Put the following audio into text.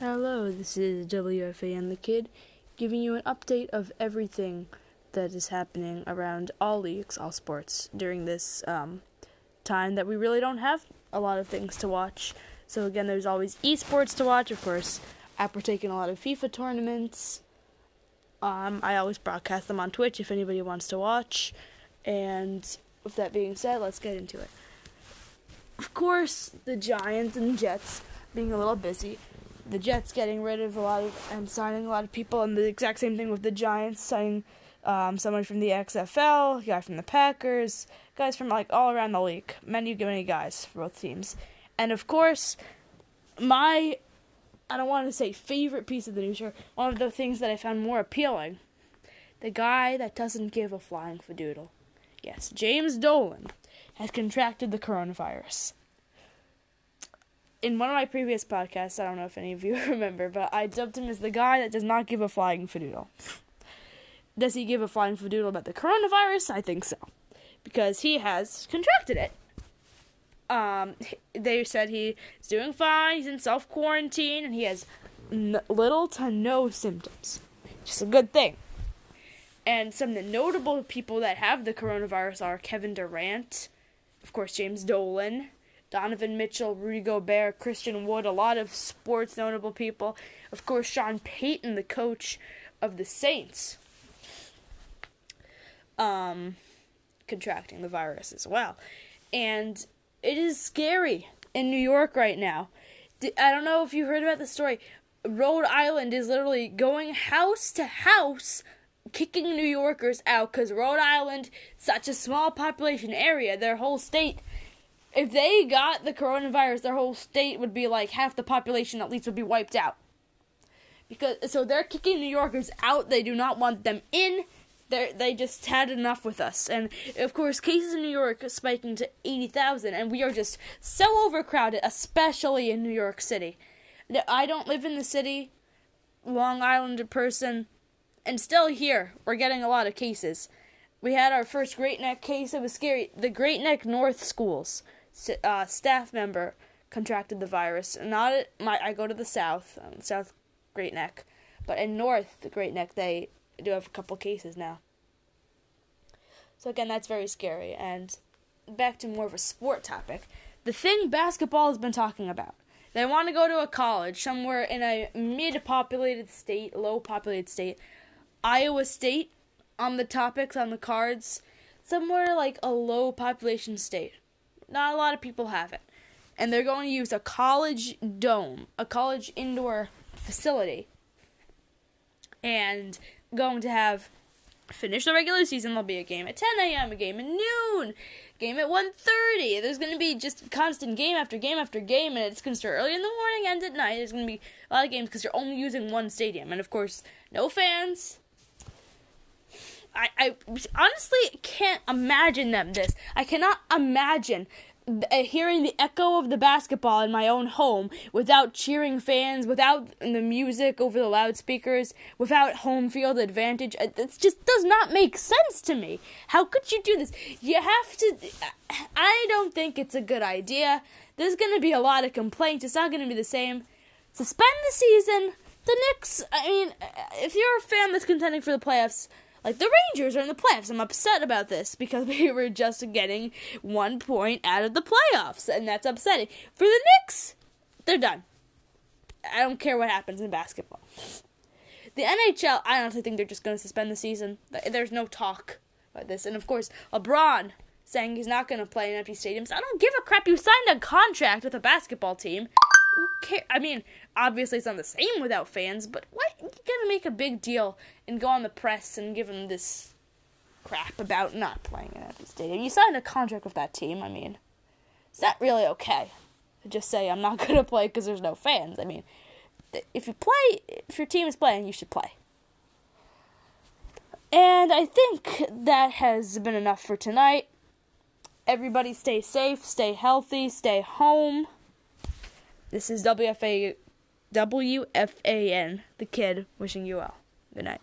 Hello, this is WFAN The Kid, giving you an update of everything that is happening around all leagues, all sports, during this time that we really don't have a lot of things to watch. So again, there's always esports to watch, of course. I partake in a lot of FIFA tournaments. I always broadcast them on Twitch if anybody wants to watch. And with that being said, let's get into it. Of course, the Giants and Jets being a little busy. The Jets getting rid of a lot of and signing a lot of people, and the exact same thing with the Giants signing someone from the XFL, a guy from the Packers, guys from like all around the league, many guys for both teams. And of course, I don't want to say favorite piece of the news, or one of the things that I found more appealing, the guy that doesn't give a flying fadoodle. Yes, James Dolan has contracted the coronavirus. In one of my previous podcasts, I don't know if any of you remember, but I dubbed him as the guy that does not give a flying fadoodle. Does he give a flying fadoodle about the coronavirus? I think so, because he has contracted it. They said he's doing fine, he's in self-quarantine, and he has little to no symptoms, which is a good thing. And some of the notable people that have the coronavirus are Kevin Durant, of course James Dolan, Donovan Mitchell, Rudy Gobert, Christian Wood, a lot of sports notable people. Of course, Sean Payton, the coach of the Saints, contracting the virus as well. And it is scary in New York right now. I don't know if you heard about the story. Rhode Island is literally going house to house, kicking New Yorkers out, because Rhode Island, such a small population area, their whole state... If they got the coronavirus, their whole state would be like half the population at least would be wiped out. So they're kicking New Yorkers out. They do not want them in. They just had enough with us. And, of course, cases in New York are spiking to 80,000. And we are just so overcrowded, especially in New York City. I don't live in the city, Long Islander person. And still here, we're getting a lot of cases. We had our first Great Neck case. It was scary. The Great Neck North Schools staff member contracted the virus. I go to the South, South Great Neck, but in North Great Neck they do have a couple cases now. So again, that's very scary. And back to more of a sport topic, the thing basketball has been talking about. They want to go to a college somewhere in a low populated state, Iowa State. On the topics, on the cards, somewhere like a low population state. Not a lot of people have it. And they're going to use a college dome, a college indoor facility. And going to have, finish the regular season, there'll be a game at 10 a.m., a game at noon, a game at 1:30. There's going to be just constant game after game after game, and it's going to start early in the morning and at night. There's going to be a lot of games because you're only using one stadium. And, of course, no fans. I honestly can't imagine them this. I cannot imagine hearing the echo of the basketball in my own home without cheering fans, without the music over the loudspeakers, without home field advantage. It just does not make sense to me. How could you do this? You have to... I don't think it's a good idea. There's going to be a lot of complaints. It's not going to be the same. Suspend the season. The Knicks, I mean, if you're a fan that's contending for the playoffs... Like, the Rangers are in the playoffs. I'm upset about this because we were just getting 1 point out of the playoffs, and that's upsetting. For the Knicks, they're done. I don't care what happens in basketball. The NHL, I honestly think they're just going to suspend the season. There's no talk about this. And, of course, LeBron saying he's not going to play in empty stadiums. I don't give a crap. You signed a contract with a basketball team. Okay, I mean, obviously it's not the same without fans, but what? You're going to make a big deal and go on the press and give them this crap about not playing in the stadium. You signed a contract with that team. I mean, it's not really okay to just say, I'm not going to play because there's no fans. I mean, if your team is playing, you should play. And I think that has been enough for tonight. Everybody stay safe, stay healthy, stay home. This is WFAN, The Kid, wishing you well. Good night.